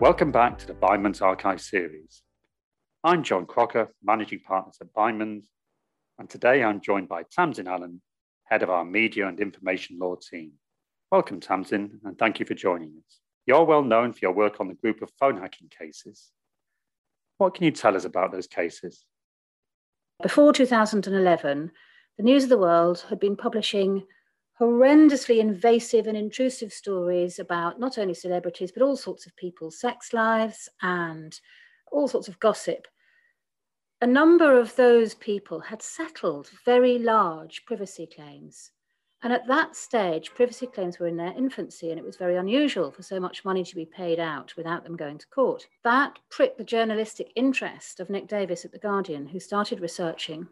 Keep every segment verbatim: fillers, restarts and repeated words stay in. Welcome back to the Byman's Archive series. I'm John Crocker, Managing Partners at Byman's, and today I'm joined by Tamsin Allen, Head of our Media and Information Law team. Welcome, Tamsin, and thank you for joining us. You're well known for your work on the group of phone hacking cases. What can you tell us about those cases? Before two thousand eleven, the News of the World had been publishing horrendously invasive and intrusive stories about not only celebrities, but all sorts of people's sex lives and all sorts of gossip. A number of those people had settled very large privacy claims. And at that stage, privacy claims were in their infancy, and it was very unusual for so much money to be paid out without them going to court. That pricked the journalistic interest of Nick Davis at The Guardian, who started researching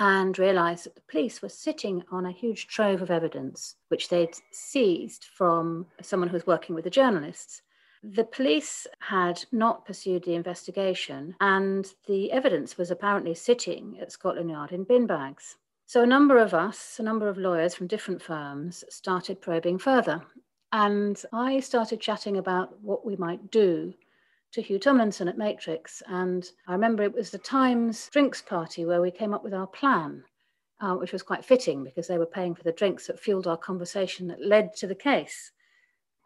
and realised that the police were sitting on a huge trove of evidence, which they'd seized from someone who was working with the journalists. The police had not pursued the investigation, and the evidence was apparently sitting at Scotland Yard in bin bags. So a number of us, a number of lawyers from different firms, started probing further. And I started chatting about what we might do to Hugh Tomlinson at Matrix. And I remember it was the Times drinks party where we came up with our plan, uh, which was quite fitting because they were paying for the drinks that fueled our conversation that led to the case.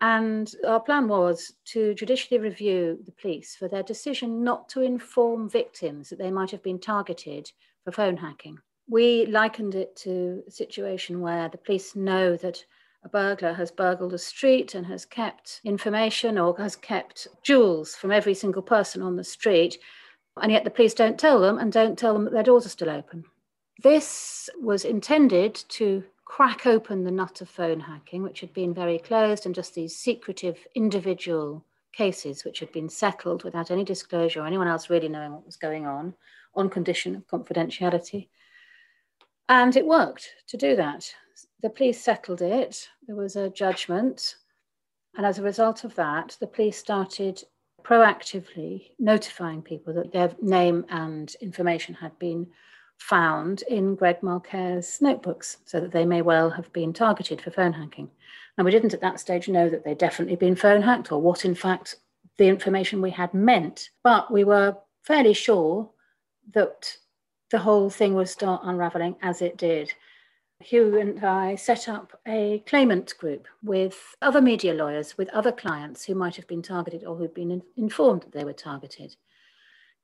And our plan was to judicially review the police for their decision not to inform victims that they might have been targeted for phone hacking. We likened it to a situation where the police know that a burglar has burgled a street and has kept information or has kept jewels from every single person on the street, and yet the police don't tell them and don't tell them that their doors are still open. This was intended to crack open the nut of phone hacking, which had been very closed, and just these secretive individual cases which had been settled without any disclosure or anyone else really knowing what was going on, on condition of confidentiality. And it worked to do that. The police settled it. There was a judgment. And as a result of that, the police started proactively notifying people that their name and information had been found in Greg Mulcair's notebooks, so that they may well have been targeted for phone hacking. And we didn't at that stage know that they'd definitely been phone hacked or what, in fact, the information we had meant. But we were fairly sure that the whole thing would start unravelling as it did. Hugh and I set up a claimant group with other media lawyers, with other clients who might have been targeted or who'd been in- informed that they were targeted.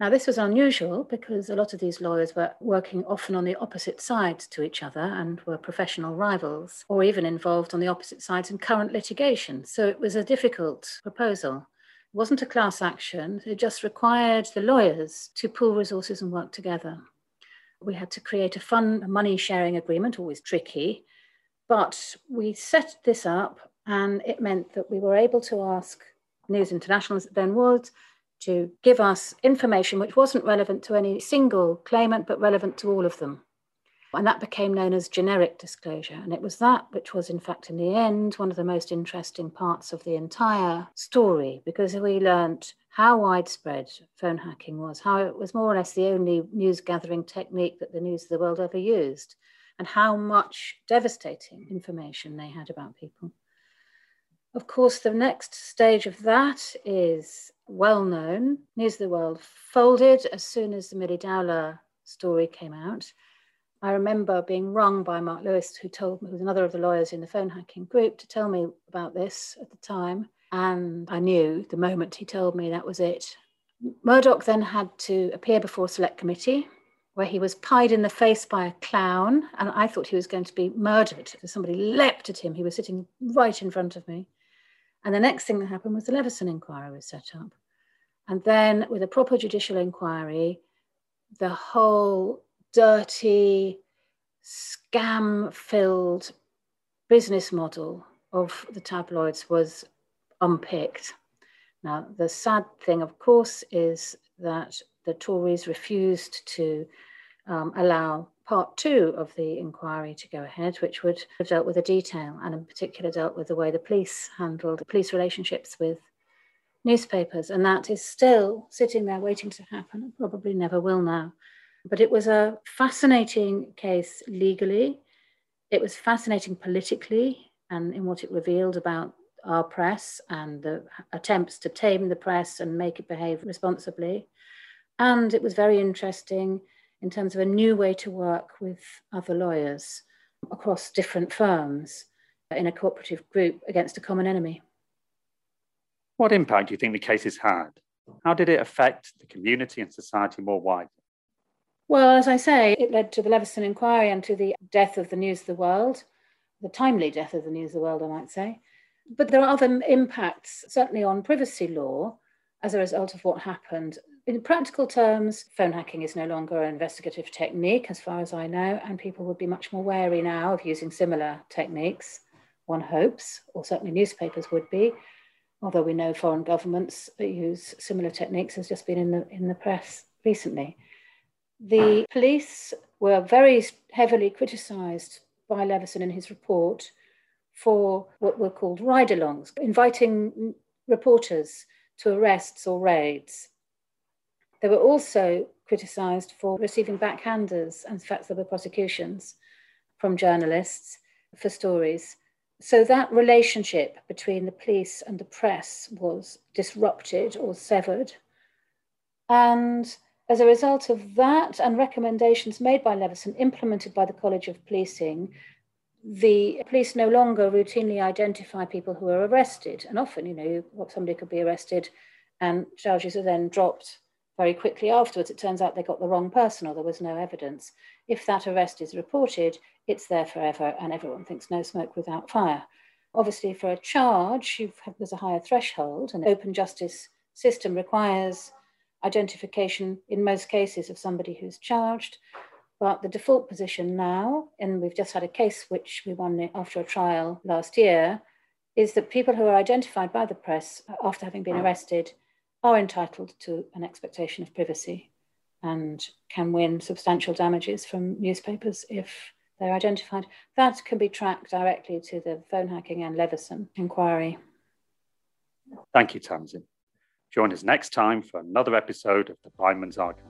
Now, this was unusual because a lot of these lawyers were working often on the opposite sides to each other and were professional rivals, or even involved on the opposite sides in current litigation. So it was a difficult proposal. It wasn't a class action. It just required the lawyers to pool resources and work together. We had to create a fund, a money-sharing agreement, always tricky, but we set this up, and it meant that we were able to ask News International, as it then was, to give us information which wasn't relevant to any single claimant, but relevant to all of them. And that became known as generic disclosure. And it was that which was, in fact, in the end, one of the most interesting parts of the entire story, because we learnt how widespread phone hacking was, how it was more or less the only news-gathering technique that the News of the World ever used, and how much devastating information they had about people. Of course, the next stage of that is well-known. News of the World folded as soon as the Millie Dowler story came out. I remember being rung by Mark Lewis, who told me, who was another of the lawyers in the phone hacking group, to tell me about this at the time. And I knew the moment he told me that was it. Murdoch then had to appear before a select committee where he was pied in the face by a clown. And I thought he was going to be murdered. Somebody leapt at him. He was sitting right in front of me. And the next thing that happened was the Leveson Inquiry was set up. And then with a proper judicial inquiry, the whole dirty, scam-filled business model of the tabloids was unpicked. Now, the sad thing, of course, is that the Tories refused to um, allow part two of the inquiry to go ahead, which would have dealt with the detail, and in particular dealt with the way the police handled police relationships with newspapers. And that is still sitting there waiting to happen, and probably never will now. But it was a fascinating case legally. It was fascinating politically and in what it revealed about our press and the attempts to tame the press and make it behave responsibly. And it was very interesting in terms of a new way to work with other lawyers across different firms in a cooperative group against a common enemy. What impact do you think the cases had? How did it affect the community and society more widely? Well, as I say, it led to the Leveson Inquiry and to the death of the News of the World, the timely death of the News of the World, I might say. But there are other impacts, certainly on privacy law, as a result of what happened. In practical terms, phone hacking is no longer an investigative technique, as far as I know, and people would be much more wary now of using similar techniques, one hopes, or certainly newspapers would be, although we know foreign governments use similar techniques, has just been in the, in the press recently. The police were very heavily criticised by Leveson in his report for what were called ride-alongs, inviting reporters to arrests or raids. They were also criticised for receiving backhanders, and in fact there were prosecutions from journalists for stories. So that relationship between the police and the press was disrupted or severed. And as a result of that, and recommendations made by Leveson, implemented by the College of Policing, the police no longer routinely identify people who are arrested. And often, you know, somebody could be arrested and charges are then dropped very quickly afterwards. It turns out they got the wrong person or there was no evidence. If that arrest is reported, it's there forever and everyone thinks no smoke without fire. Obviously, for a charge, you've had, there's a higher threshold, and the open justice system requires identification in most cases of somebody who's charged. But the default position now, and we've just had a case which we won after a trial last year, is that people who are identified by the press after having been arrested are entitled to an expectation of privacy and can win substantial damages from newspapers if they're identified. That can be tracked directly to the phone hacking and Leveson inquiry. Thank you, Tamsin. Join us next time for another episode of The Blindman's Archive.